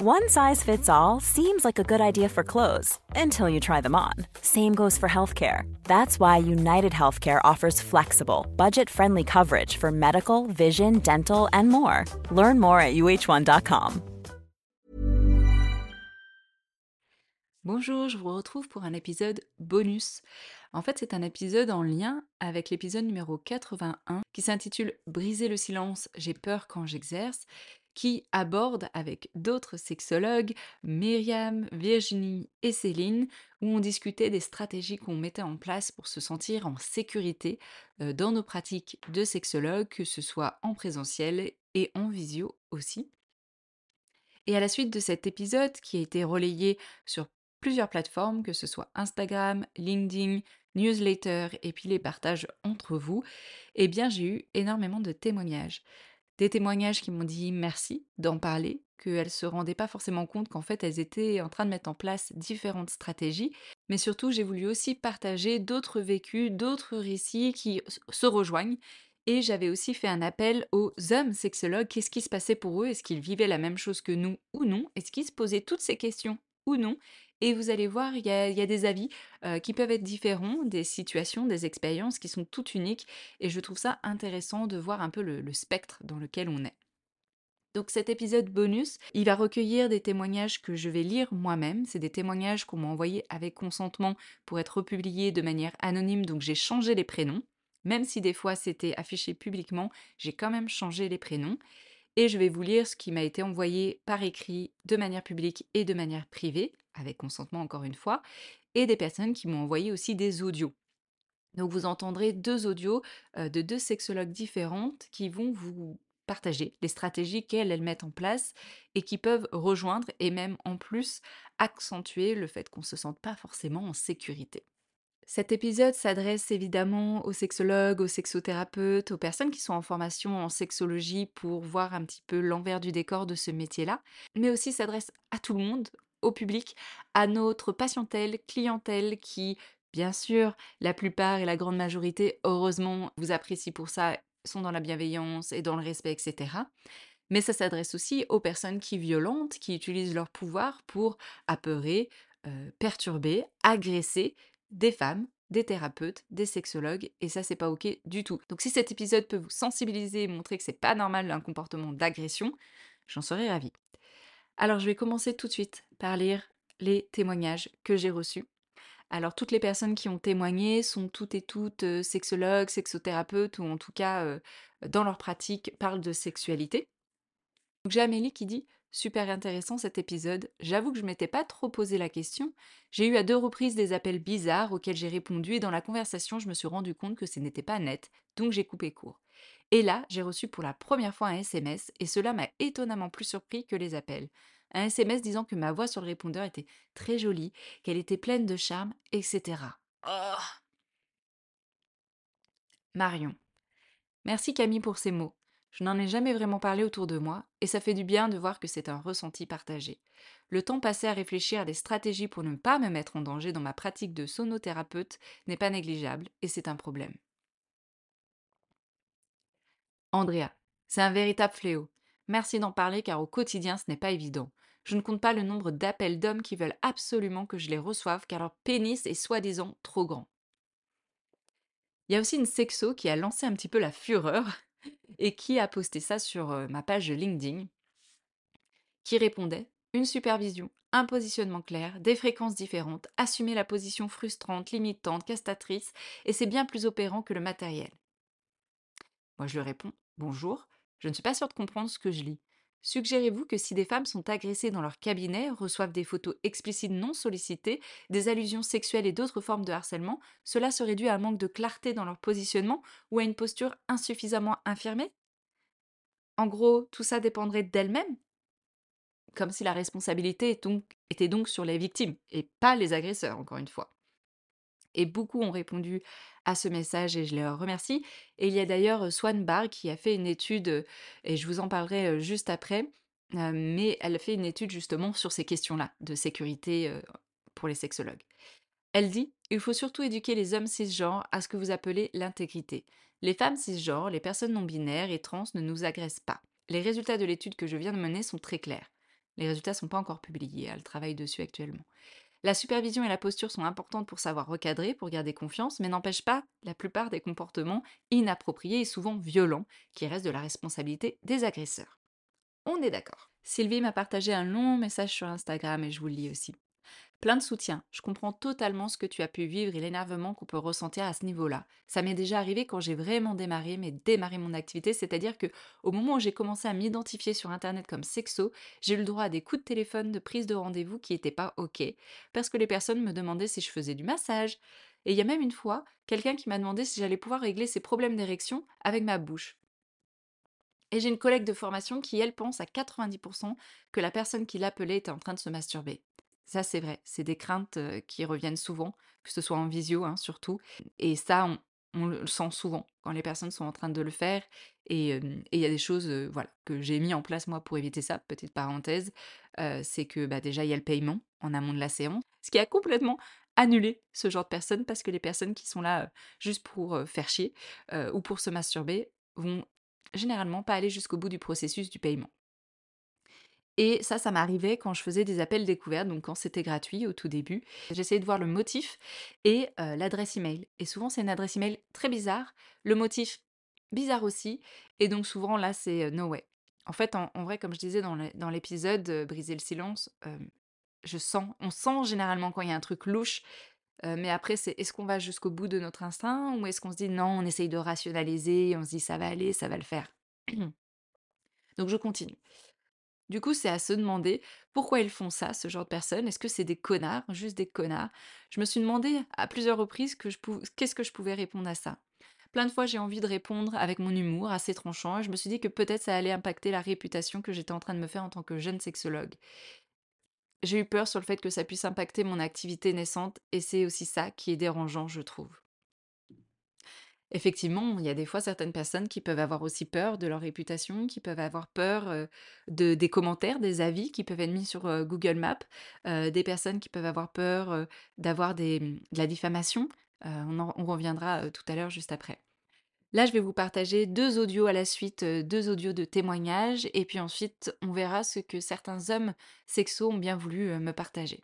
One size fits all seems like a good idea for clothes until you try them on. Same goes for healthcare. That's why United Healthcare offers flexible, budget-friendly coverage for medical, vision, dental, and more. Learn more at uh1.com. Bonjour, je vous retrouve pour un épisode bonus. En fait, c'est un épisode en lien avec l'épisode numéro 81 qui s'intitule « Briser le silence, j'ai peur quand j'exerce », qui aborde avec d'autres sexologues, Myriam, Virginie et Céline, où on discutait des stratégies qu'on mettait en place pour se sentir en sécurité dans nos pratiques de sexologue, que ce soit en présentiel et en visio aussi. Et à la suite de cet épisode, qui a été relayé sur plusieurs plateformes, que ce soit Instagram, LinkedIn, newsletter et puis les partages entre vous, eh bien j'ai eu énormément de témoignages. Des témoignages qui m'ont dit merci d'en parler, qu'elles ne se rendaient pas forcément compte qu'en fait elles étaient en train de mettre en place différentes stratégies, mais surtout j'ai voulu aussi partager d'autres vécus, d'autres récits qui se rejoignent, et j'avais aussi fait un appel aux hommes sexologues, qu'est-ce qui se passait pour eux, est-ce qu'ils vivaient la même chose que nous ou non, est-ce qu'ils se posaient toutes ces questions ou non, et vous allez voir, il y a des avis qui peuvent être différents, des situations, des expériences qui sont toutes uniques, et je trouve ça intéressant de voir un peu le spectre dans lequel on est. Donc cet épisode bonus, il va recueillir des témoignages que je vais lire moi-même, c'est des témoignages qu'on m'a envoyés avec consentement pour être republiés de manière anonyme, donc j'ai changé les prénoms, même si des fois c'était affiché publiquement, j'ai quand même changé les prénoms. Et je vais vous lire ce qui m'a été envoyé par écrit, de manière publique et de manière privée, avec consentement encore une fois, et des personnes qui m'ont envoyé aussi des audios. Donc vous entendrez deux audios de deux sexologues différentes qui vont vous partager les stratégies qu'elles mettent en place et qui peuvent rejoindre et même en plus accentuer le fait qu'on ne se sente pas forcément en sécurité. Cet épisode s'adresse évidemment aux sexologues, aux sexothérapeutes, aux personnes qui sont en formation en sexologie pour voir un petit peu l'envers du décor de ce métier-là, mais aussi s'adresse à tout le monde, au public, à notre patientèle, clientèle qui, bien sûr, la plupart et la grande majorité, heureusement, vous apprécient pour ça, sont dans la bienveillance et dans le respect, etc. Mais ça s'adresse aussi aux personnes qui violentent, qui utilisent leur pouvoir pour apeurer, perturber, agresser, des femmes, des thérapeutes, des sexologues, et ça c'est pas ok du tout. Donc si cet épisode peut vous sensibiliser et montrer que c'est pas normal un comportement d'agression, j'en serais ravie. Alors je vais commencer tout de suite par lire les témoignages que j'ai reçus. Alors toutes les personnes qui ont témoigné sont toutes et toutes sexologues, sexothérapeutes, ou en tout cas dans leur pratique parlent de sexualité. Donc j'ai Amélie qui dit Super intéressant cet épisode, j'avoue que je m'étais pas trop posé la question. J'ai eu à 2 reprises des appels bizarres auxquels j'ai répondu et dans la conversation je me suis rendu compte que ce n'était pas net, donc j'ai coupé court. Et là, j'ai reçu pour la première fois un SMS et cela m'a étonnamment plus surpris que les appels. Un SMS disant que ma voix sur le répondeur était très jolie, qu'elle était pleine de charme, etc. Oh ! Marion. Merci Camille pour ces mots. Je n'en ai jamais vraiment parlé autour de moi, et ça fait du bien de voir que c'est un ressenti partagé. Le temps passé à réfléchir à des stratégies pour ne pas me mettre en danger dans ma pratique de sonothérapeute n'est pas négligeable, et c'est un problème. Andrea, c'est un véritable fléau. Merci d'en parler car au quotidien ce n'est pas évident. Je ne compte pas le nombre d'appels d'hommes qui veulent absolument que je les reçoive car leur pénis est soi-disant trop grand. Il y a aussi une sexo qui a lancé un petit peu la fureur et qui a posté ça sur ma page LinkedIn, qui répondait « Une supervision, un positionnement clair, des fréquences différentes, assumer la position frustrante, limitante, castatrice, et c'est bien plus opérant que le matériel. » Moi je lui réponds « Bonjour, je ne suis pas sûre de comprendre ce que je lis. Suggérez-vous que si des femmes sont agressées dans leur cabinet, reçoivent des photos explicites non sollicitées, des allusions sexuelles et d'autres formes de harcèlement, cela serait dû à un manque de clarté dans leur positionnement ou à une posture insuffisamment affirmée ? En gros, tout ça dépendrait d'elles-mêmes ? Comme si la responsabilité était donc sur les victimes, et pas les agresseurs, encore une fois. Et beaucoup ont répondu à ce message et je les remercie. Et il y a d'ailleurs Swan Barr qui a fait une étude, et je vous en parlerai juste après, mais elle a fait une étude justement sur ces questions-là, de sécurité pour les sexologues. Elle dit « Il faut surtout éduquer les hommes cisgenres à ce que vous appelez l'intégrité. Les femmes cisgenres, les personnes non-binaires et trans ne nous agressent pas. Les résultats de l'étude que je viens de mener sont très clairs. Les résultats ne sont pas encore publiés, elle travaille dessus actuellement. » La supervision et la posture sont importantes pour savoir recadrer, pour garder confiance, mais n'empêchent pas la plupart des comportements inappropriés et souvent violents, qui restent de la responsabilité des agresseurs. On est d'accord. Sylvie m'a partagé un long message sur Instagram et je vous le lis aussi. Plein de soutien, je comprends totalement ce que tu as pu vivre et l'énervement qu'on peut ressentir à ce niveau-là. Ça m'est déjà arrivé quand j'ai vraiment démarré mon activité, c'est-à-dire que au moment où j'ai commencé à m'identifier sur internet comme sexo, j'ai eu le droit à des coups de téléphone de prise de rendez-vous qui n'étaient pas ok, parce que les personnes me demandaient si je faisais du massage. Et il y a même une fois, quelqu'un qui m'a demandé si j'allais pouvoir régler ses problèmes d'érection avec ma bouche. Et j'ai une collègue de formation qui, elle, pense à 90% que la personne qui l'appelait était en train de se masturber. Ça, c'est vrai, c'est des craintes qui reviennent souvent, que ce soit en visio surtout. Et ça, on le sent souvent quand les personnes sont en train de le faire. Et il y a des choses voilà, que j'ai mis en place, moi, pour éviter ça. Petite parenthèse, c'est que déjà, il y a le paiement en amont de la séance, ce qui a complètement annulé ce genre de personnes parce que les personnes qui sont là juste pour faire chier ou pour se masturber vont généralement pas aller jusqu'au bout du processus du paiement. Et ça m'arrivait quand je faisais des appels découvertes, donc quand c'était gratuit au tout début. J'essayais de voir le motif et l'adresse email. Et souvent, c'est une adresse email très bizarre, le motif bizarre aussi. Et donc souvent, là, c'est no way. En fait, en vrai, comme je disais dans l'épisode Briser le silence, on sent généralement quand il y a un truc louche. Mais après, c'est est-ce qu'on va jusqu'au bout de notre instinct ou est-ce qu'on se dit non, on essaye de rationaliser, on se dit ça va aller, ça va le faire. Donc je continue. Du coup, c'est à se demander pourquoi ils font ça, ce genre de personnes. Est-ce que c'est des connards, juste des connards? Je me suis demandé à plusieurs reprises qu'est-ce que je pouvais répondre à ça. Plein de fois, j'ai envie de répondre avec mon humour assez tranchant et je me suis dit que peut-être ça allait impacter la réputation que j'étais en train de me faire en tant que jeune sexologue. J'ai eu peur sur le fait que ça puisse impacter mon activité naissante et c'est aussi ça qui est dérangeant, je trouve. Effectivement, il y a des fois certaines personnes qui peuvent avoir aussi peur de leur réputation, qui peuvent avoir peur des commentaires, des avis qui peuvent être mis sur Google Maps, des personnes qui peuvent avoir peur d'avoir de la diffamation. On reviendra tout à l'heure juste après. Là, je vais vous partager 2 audios à la suite, 2 audios de témoignages, et puis ensuite, on verra ce que certains hommes sexos ont bien voulu me partager.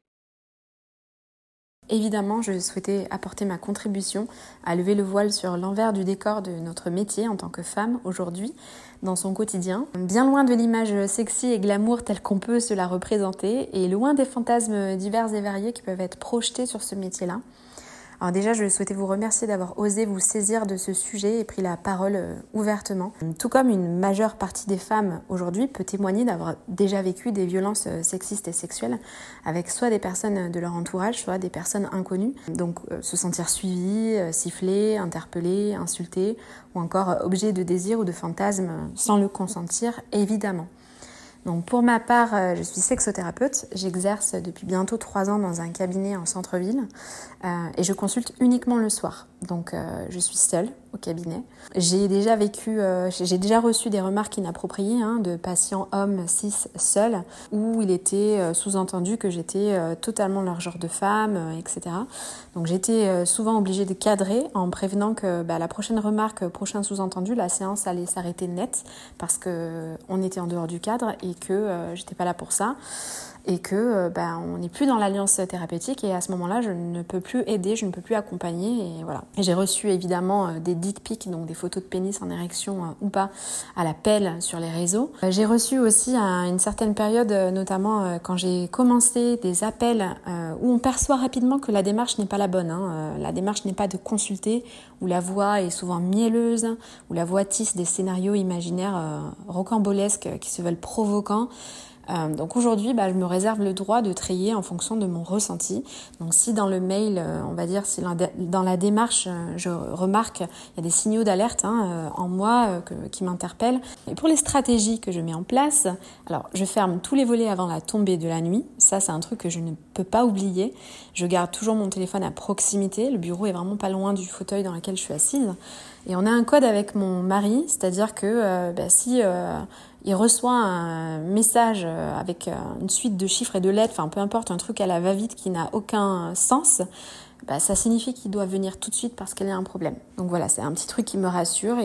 Évidemment, je souhaitais apporter ma contribution à lever le voile sur l'envers du décor de notre métier en tant que femme aujourd'hui, dans son quotidien. Bien loin de l'image sexy et glamour telle qu'on peut se la représenter et loin des fantasmes divers et variés qui peuvent être projetés sur ce métier-là. Alors déjà, je souhaitais vous remercier d'avoir osé vous saisir de ce sujet et pris la parole ouvertement. Tout comme une majeure partie des femmes aujourd'hui peut témoigner d'avoir déjà vécu des violences sexistes et sexuelles avec soit des personnes de leur entourage, soit des personnes inconnues. Donc se sentir suivie, sifflée, interpellée, insultée ou encore objet de désir ou de fantasme sans le consentir, évidemment. Donc pour ma part, je suis sexothérapeute, j'exerce depuis bientôt 3 ans dans un cabinet en centre-ville et je consulte uniquement le soir, donc je suis seule au cabinet. J'ai déjà reçu des remarques inappropriées de patients hommes cis seuls où il était sous-entendu que j'étais totalement leur genre de femme, etc. Donc j'étais souvent obligée de cadrer en prévenant que la prochaine remarque, prochain sous-entendu, la séance allait s'arrêter net parce qu'on était en dehors du cadre et que j'étais pas là pour ça et que on n'est plus dans l'alliance thérapeutique et à ce moment-là, je ne peux plus aider, je ne peux plus accompagner et voilà. Et j'ai reçu évidemment des dick pics, donc des photos de pénis en érection ou pas, à la pelle sur les réseaux. J'ai reçu aussi à une certaine période, notamment quand j'ai commencé, des appels où on perçoit rapidement que la démarche n'est pas la bonne. La démarche n'est pas de consulter, où la voix est souvent mielleuse, où la voix tisse des scénarios imaginaires rocambolesques qui se veulent provoquants. Donc aujourd'hui, je me réserve le droit de trier en fonction de mon ressenti. Donc si dans le mail, dans la démarche, je remarque, il y a des signaux d'alerte en moi qui m'interpellent. Et pour les stratégies que je mets en place, alors je ferme tous les volets avant la tombée de la nuit. Ça, c'est un truc que je ne peux pas oublier. Je garde toujours mon téléphone à proximité. Le bureau est vraiment pas loin du fauteuil dans lequel je suis assise. Et on a un code avec mon mari, c'est-à-dire que si il reçoit un message avec une suite de chiffres et de lettres, enfin peu importe, un truc à la va-vite qui n'a aucun sens, ça signifie qu'il doit venir tout de suite parce qu'il y a un problème. Donc voilà, c'est un petit truc qui me rassure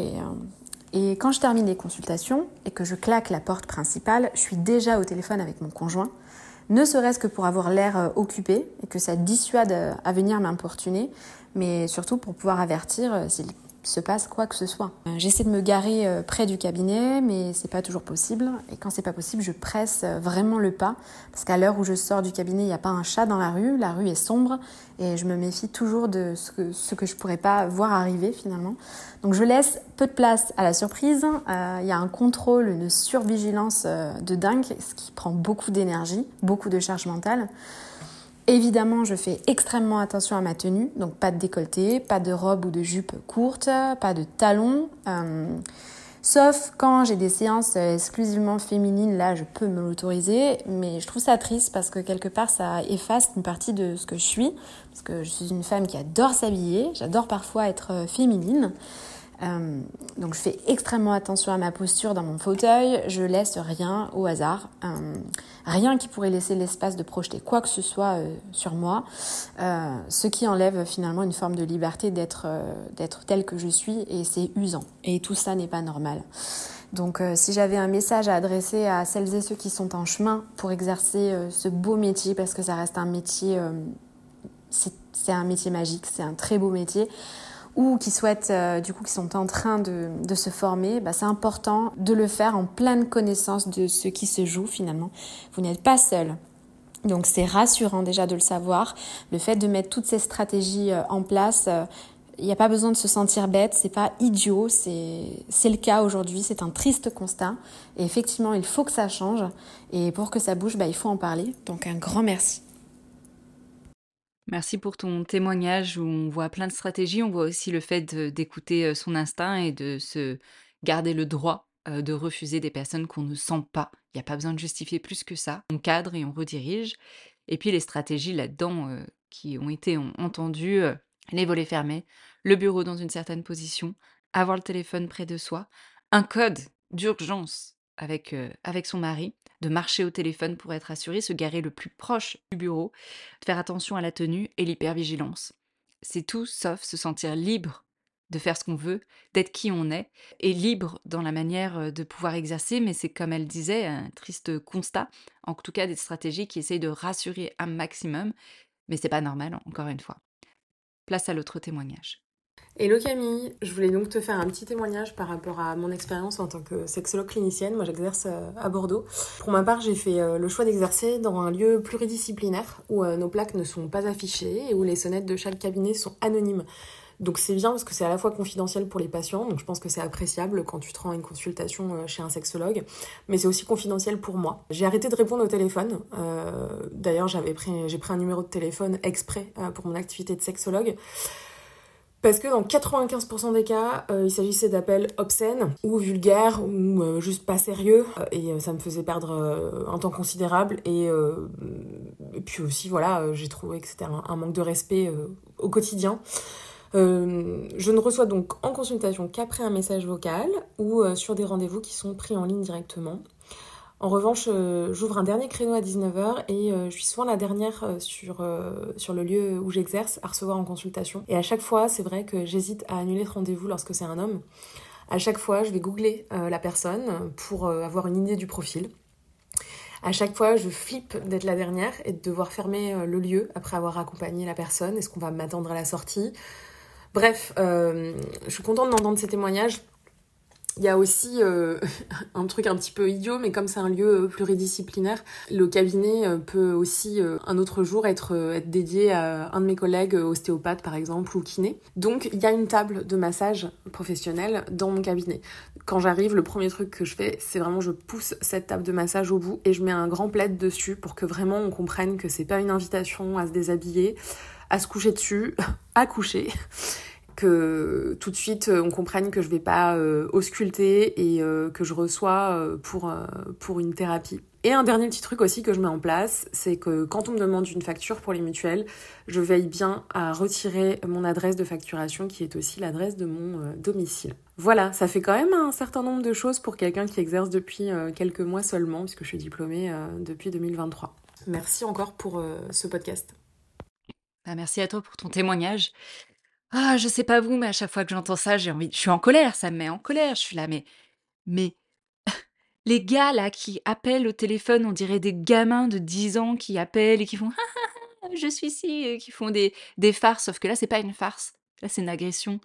et quand je termine les consultations et que je claque la porte principale, je suis déjà au téléphone avec mon conjoint, ne serait-ce que pour avoir l'air occupé et que ça dissuade à venir m'importuner, mais surtout pour pouvoir avertir s'il se passe quoi que ce soit. J'essaie de me garer près du cabinet, mais c'est pas toujours possible. Et quand c'est pas possible, je presse vraiment le pas. Parce qu'à l'heure où je sors du cabinet, il n'y a pas un chat dans la rue est sombre, et je me méfie toujours de ce que je pourrais pas voir arriver finalement. Donc je laisse peu de place à la surprise. Il y a un contrôle, une survigilance de dingue, ce qui prend beaucoup d'énergie, beaucoup de charge mentale. Évidemment, je fais extrêmement attention à ma tenue, donc pas de décolleté, pas de robe ou de jupe courte, pas de talons. Sauf quand j'ai des séances exclusivement féminines, là je peux me l'autoriser, mais je trouve ça triste parce que quelque part ça efface une partie de ce que je suis, parce que je suis une femme qui adore s'habiller, j'adore parfois être féminine. Donc je fais extrêmement attention à ma posture dans mon fauteuil, je laisse rien au hasard, rien qui pourrait laisser l'espace de projeter quoi que ce soit sur moi, ce qui enlève finalement une forme de liberté d'être telle que je suis et c'est usant et tout ça n'est pas normal. Donc si j'avais un message à adresser à celles et ceux qui sont en chemin pour exercer ce beau métier, parce que ça reste un métier, c'est un métier magique, c'est un très beau métier, ou qui souhaitent, qui sont en train de se former, c'est important de le faire en pleine connaissance de ce qui se joue finalement. Vous n'êtes pas seul. Donc c'est rassurant déjà de le savoir. Le fait de mettre toutes ces stratégies en place, il n'y a pas besoin de se sentir bête, c'est pas idiot, c'est le cas aujourd'hui, c'est un triste constat. Et effectivement, il faut que ça change. Et pour que ça bouge, il faut en parler. Donc un grand merci. Merci pour ton témoignage où on voit plein de stratégies, on voit aussi le fait d'écouter son instinct et de se garder le droit de refuser des personnes qu'on ne sent pas. Il n'y a pas besoin de justifier plus que ça. On cadre et on redirige. Et puis les stratégies là-dedans qui ont été entendues, les volets fermés, le bureau dans une certaine position, avoir le téléphone près de soi, un code d'urgence avec son mari, de marcher au téléphone pour être assuré, se garer le plus proche du bureau, de faire attention à la tenue et l'hypervigilance. C'est tout sauf se sentir libre de faire ce qu'on veut, d'être qui on est, et libre dans la manière de pouvoir exercer, mais c'est comme elle disait, un triste constat, en tout cas des stratégies qui essayent de rassurer un maximum, mais c'est pas normal, encore une fois. Place à l'autre témoignage. Hello Camille, je voulais donc te faire un petit témoignage par rapport à mon expérience en tant que sexologue clinicienne. Moi j'exerce à Bordeaux. Pour ma part, j'ai fait le choix d'exercer dans un lieu pluridisciplinaire où nos plaques ne sont pas affichées et où les sonnettes de chaque cabinet sont anonymes. Donc c'est bien parce que c'est à la fois confidentiel pour les patients, donc je pense que c'est appréciable quand tu te rends à une consultation chez un sexologue, mais c'est aussi confidentiel pour moi. J'ai arrêté de répondre au téléphone, d'ailleurs j'ai pris un numéro de téléphone exprès pour mon activité de sexologue, parce que dans 95% des cas, il s'agissait d'appels obscènes ou vulgaires ou juste pas sérieux, et ça me faisait perdre un temps considérable, et puis aussi voilà, j'ai trouvé que c'était un manque de respect au quotidien. Je ne reçois donc en consultation qu'après un message vocal ou sur des rendez-vous qui sont pris en ligne directement. En revanche, j'ouvre un dernier créneau à 19h et je suis souvent la dernière sur le lieu où j'exerce à recevoir en consultation. Et à chaque fois, c'est vrai que j'hésite à annuler ce rendez-vous lorsque c'est un homme. À chaque fois, je vais googler la personne pour avoir une idée du profil. À chaque fois, je flippe d'être la dernière et de devoir fermer le lieu après avoir accompagné la personne. Est-ce qu'on va m'attendre à la sortie ? Bref, je suis contente d'entendre ces témoignages. Il y a aussi un truc un petit peu idiot, mais comme c'est un lieu pluridisciplinaire, le cabinet peut aussi un autre jour être dédié à un de mes collègues ostéopathe par exemple ou kiné. Donc il y a une table de massage professionnelle dans mon cabinet. Quand j'arrive, le premier truc que je fais, c'est vraiment je pousse cette table de massage au bout et je mets un grand plaid dessus pour que vraiment on comprenne que c'est pas une invitation à se déshabiller, à se coucher dessus, à coucher. Que tout de suite on comprenne que je vais pas ausculter et que je reçois pour une thérapie. Et un dernier petit truc aussi que je mets en place, c'est que quand on me demande une facture pour les mutuelles, je veille bien à retirer mon adresse de facturation qui est aussi l'adresse de mon domicile. Voilà, ça fait quand même un certain nombre de choses pour quelqu'un qui exerce depuis quelques mois seulement, puisque je suis diplômée depuis 2023. Merci encore pour ce podcast. Bah, merci à toi pour ton témoignage. Ah, je sais pas vous, mais à chaque fois que j'entends ça, je suis en colère, ça me met en colère. Je suis là, mais les gars là qui appellent au téléphone, on dirait des gamins de 10 ans qui appellent et qui font « je suis ici », qui font des farces, sauf que là, c'est pas une farce, là, c'est une agression.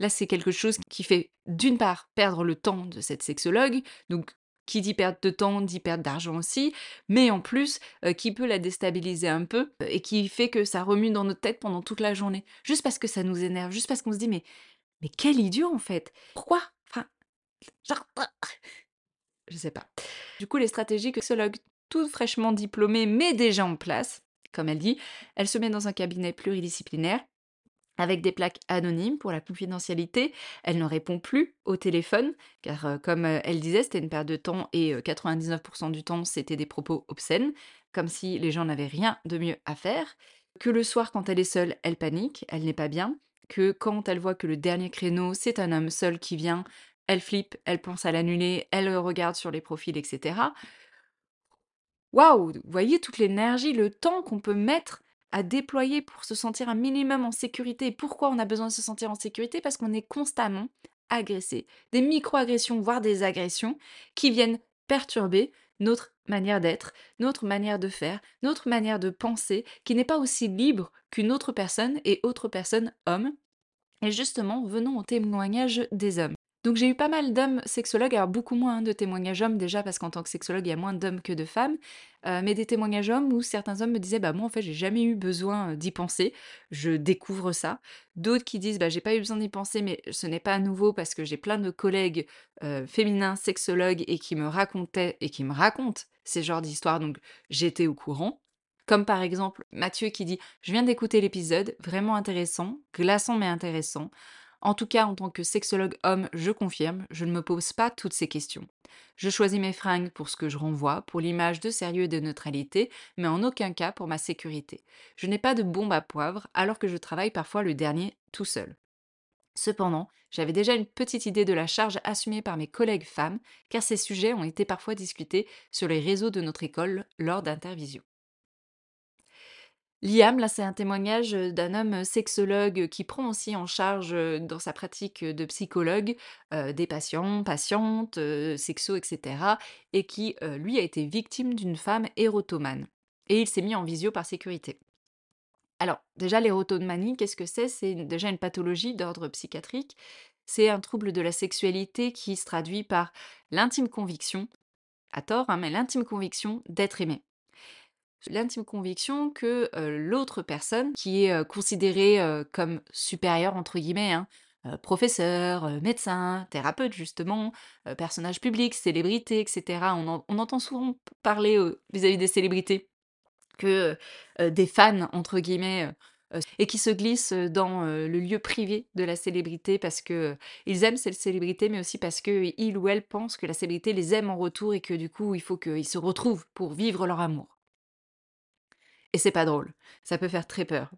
Là, c'est quelque chose qui fait, d'une part, perdre le temps de cette sexologue, donc qui dit perte de temps, dit perte d'argent aussi, mais en plus, qui peut la déstabiliser un peu et qui fait que ça remue dans notre tête pendant toute la journée. Juste parce que ça nous énerve, juste parce qu'on se dit mais quel idiot en fait. Pourquoi ? Enfin, genre... Je sais pas. Du coup, les stratégies que la sexologue, toute fraîchement diplômée, mais déjà en place, comme elle dit, elle se met dans un cabinet pluridisciplinaire, avec des plaques anonymes pour la confidentialité. Elle ne répond plus au téléphone, car comme elle disait, c'était une perte de temps et 99% du temps, c'était des propos obscènes, comme si les gens n'avaient rien de mieux à faire. Que le soir, quand elle est seule, elle panique, elle n'est pas bien. Que quand elle voit que le dernier créneau, c'est un homme seul qui vient, elle flippe, elle pense à l'annuler, elle regarde sur les profils, etc. Waouh, vous voyez toute l'énergie, le temps qu'on peut mettre à déployer pour se sentir un minimum en sécurité. Et pourquoi on a besoin de se sentir en sécurité ? Parce qu'on est constamment agressé. Des micro-agressions, voire des agressions qui viennent perturber notre manière d'être, notre manière de faire, notre manière de penser, qui n'est pas aussi libre qu'une autre personne et autre personne homme. Et justement, venons au témoignage des hommes. Donc j'ai eu pas mal d'hommes sexologues, alors beaucoup moins de témoignages hommes déjà, parce qu'en tant que sexologue, il y a moins d'hommes que de femmes, mais des témoignages hommes où certains hommes me disaient « bah moi en fait, j'ai jamais eu besoin d'y penser, je découvre ça ». D'autres qui disent « bah j'ai pas eu besoin d'y penser, mais ce n'est pas nouveau parce que j'ai plein de collègues féminins sexologues et qui me racontaient et qui me racontent ces genres d'histoires, donc j'étais au courant ». Comme par exemple Mathieu qui dit « je viens d'écouter l'épisode, vraiment intéressant, glaçant mais intéressant ». En tout cas, en tant que sexologue homme, je confirme, je ne me pose pas toutes ces questions. Je choisis mes fringues pour ce que je renvoie, pour l'image de sérieux et de neutralité, mais en aucun cas pour ma sécurité. Je n'ai pas de bombe à poivre, alors que je travaille parfois le dernier tout seul. Cependant, j'avais déjà une petite idée de la charge assumée par mes collègues femmes, car ces sujets ont été parfois discutés sur les réseaux de notre école lors d'intervisions. Liam, là c'est un témoignage d'un homme sexologue qui prend aussi en charge dans sa pratique de psychologue des patients, patientes, sexos, etc. et qui, lui, a été victime d'une femme érotomane. Et il s'est mis en visio par sécurité. Alors, déjà, l'érotomanie, qu'est-ce que c'est? C'est déjà une pathologie d'ordre psychiatrique. C'est un trouble de la sexualité qui se traduit par l'intime conviction, à tort, hein, mais l'intime conviction d'être aimé. L'intime conviction que l'autre personne, qui est considérée comme supérieure, entre guillemets, hein, professeur, médecin, thérapeute justement, personnage public, célébrité, etc. On entend souvent parler vis-à-vis des célébrités que des fans, entre guillemets, et qui se glissent dans le lieu privé de la célébrité parce qu'ils aiment cette célébrité, mais aussi parce qu'ils ou elles pensent que la célébrité les aime en retour et que du coup, il faut qu'ils se retrouvent pour vivre leur amour. Et c'est pas drôle, ça peut faire très peur.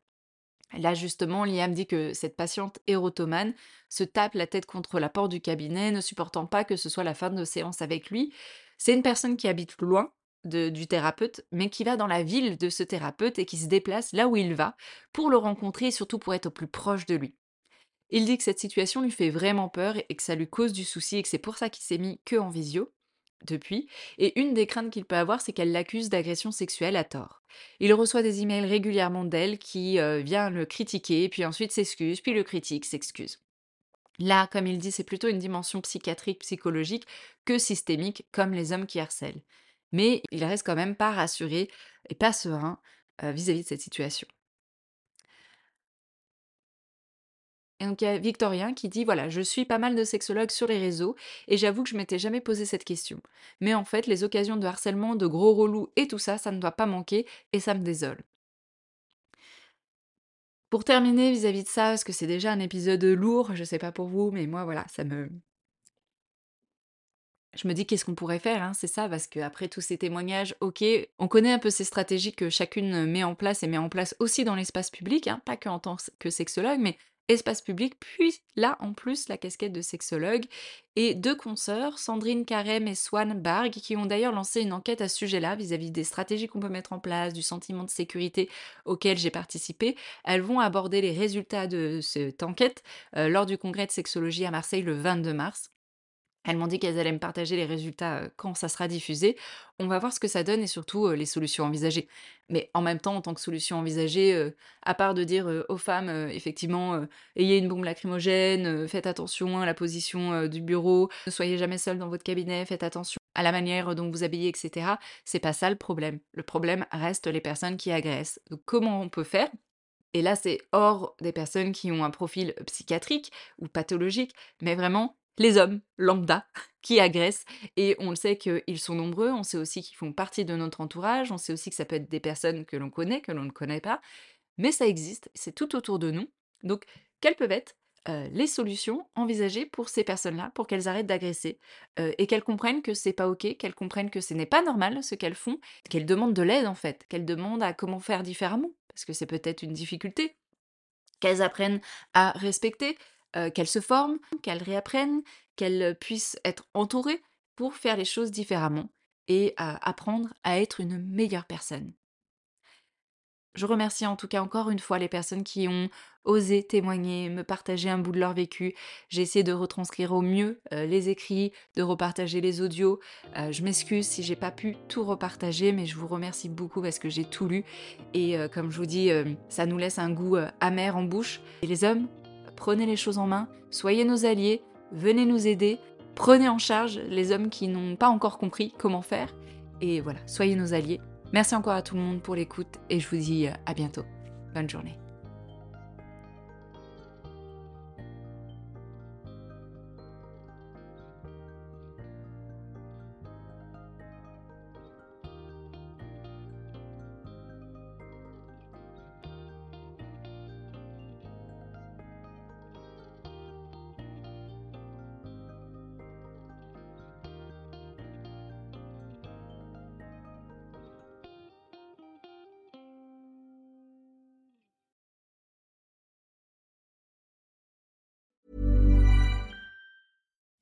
Là justement, Liam dit que cette patiente érotomane se tape la tête contre la porte du cabinet, ne supportant pas que ce soit la fin de séance avec lui. C'est une personne qui habite loin du thérapeute, mais qui va dans la ville de ce thérapeute et qui se déplace là où il va pour le rencontrer et surtout pour être au plus proche de lui. Il dit que cette situation lui fait vraiment peur et que ça lui cause du souci et que c'est pour ça qu'il s'est mis que en visio depuis, et une des craintes qu'il peut avoir, c'est qu'elle l'accuse d'agression sexuelle à tort. Il reçoit des emails régulièrement d'elle qui vient le critiquer, puis ensuite s'excuse, puis le critique s'excuse. Là, comme il dit, c'est plutôt une dimension psychiatrique, psychologique, que systémique, comme les hommes qui harcèlent. Mais il reste quand même pas rassuré et pas serein vis-à-vis de cette situation. Et donc il y a Victorien qui dit « Voilà, je suis pas mal de sexologues sur les réseaux et j'avoue que je m'étais jamais posé cette question. Mais en fait, les occasions de harcèlement, de gros relous et tout ça, ça ne doit pas manquer et ça me désole. » Pour terminer vis-à-vis de ça, parce que c'est déjà un épisode lourd, je sais pas pour vous, mais moi voilà, ça me... Je me dis qu'est-ce qu'on pourrait faire, hein, c'est ça, parce qu'après tous ces témoignages, ok, on connaît un peu ces stratégies que chacune met en place et met en place aussi dans l'espace public, hein, pas qu'en tant que sexologue, mais... espace public, puis là en plus la casquette de sexologue, et deux consoeurs, Sandrine Carême et Swan Barr, qui ont d'ailleurs lancé une enquête à ce sujet-là vis-à-vis des stratégies qu'on peut mettre en place, du sentiment de sécurité auquel j'ai participé. Elles vont aborder les résultats de cette enquête lors du congrès de sexologie à Marseille le 22 mars. Elles m'ont dit qu'elles allaient me partager les résultats quand ça sera diffusé. On va voir ce que ça donne et surtout les solutions envisagées. Mais en même temps, en tant que solution envisagée, à part de dire aux femmes, effectivement, ayez une bombe lacrymogène, faites attention à la position du bureau, ne soyez jamais seul dans votre cabinet, faites attention à la manière dont vous habillez, etc. C'est pas ça le problème. Le problème reste les personnes qui agressent. Donc comment on peut faire ? Et là, c'est hors des personnes qui ont un profil psychiatrique ou pathologique, mais vraiment... les hommes lambda qui agressent, et on le sait qu'ils sont nombreux, on sait aussi qu'ils font partie de notre entourage, on sait aussi que ça peut être des personnes que l'on connaît, que l'on ne connaît pas, mais ça existe, c'est tout autour de nous. Donc, quelles peuvent être les solutions envisagées pour ces personnes-là, pour qu'elles arrêtent d'agresser, et qu'elles comprennent que c'est pas ok, qu'elles comprennent que ce n'est pas normal ce qu'elles font, qu'elles demandent de l'aide en fait, qu'elles demandent à comment faire différemment, parce que c'est peut-être une difficulté, qu'elles apprennent à respecter, qu'elles se forment, qu'elles réapprennent, qu'elles puissent être entourées pour faire les choses différemment et apprendre à être une meilleure personne. Je remercie en tout cas encore une fois les personnes qui ont osé témoigner, me partager un bout de leur vécu. J'ai essayé de retranscrire au mieux les écrits, de repartager les audios. Je m'excuse si j'ai pas pu tout repartager, mais je vous remercie beaucoup parce que j'ai tout lu. Et comme je vous dis, ça nous laisse un goût amer en bouche. Et les hommes, prenez les choses en main, soyez nos alliés, venez nous aider, prenez en charge les hommes qui n'ont pas encore compris comment faire, et voilà, soyez nos alliés. Merci encore à tout le monde pour l'écoute, et je vous dis à bientôt. Bonne journée.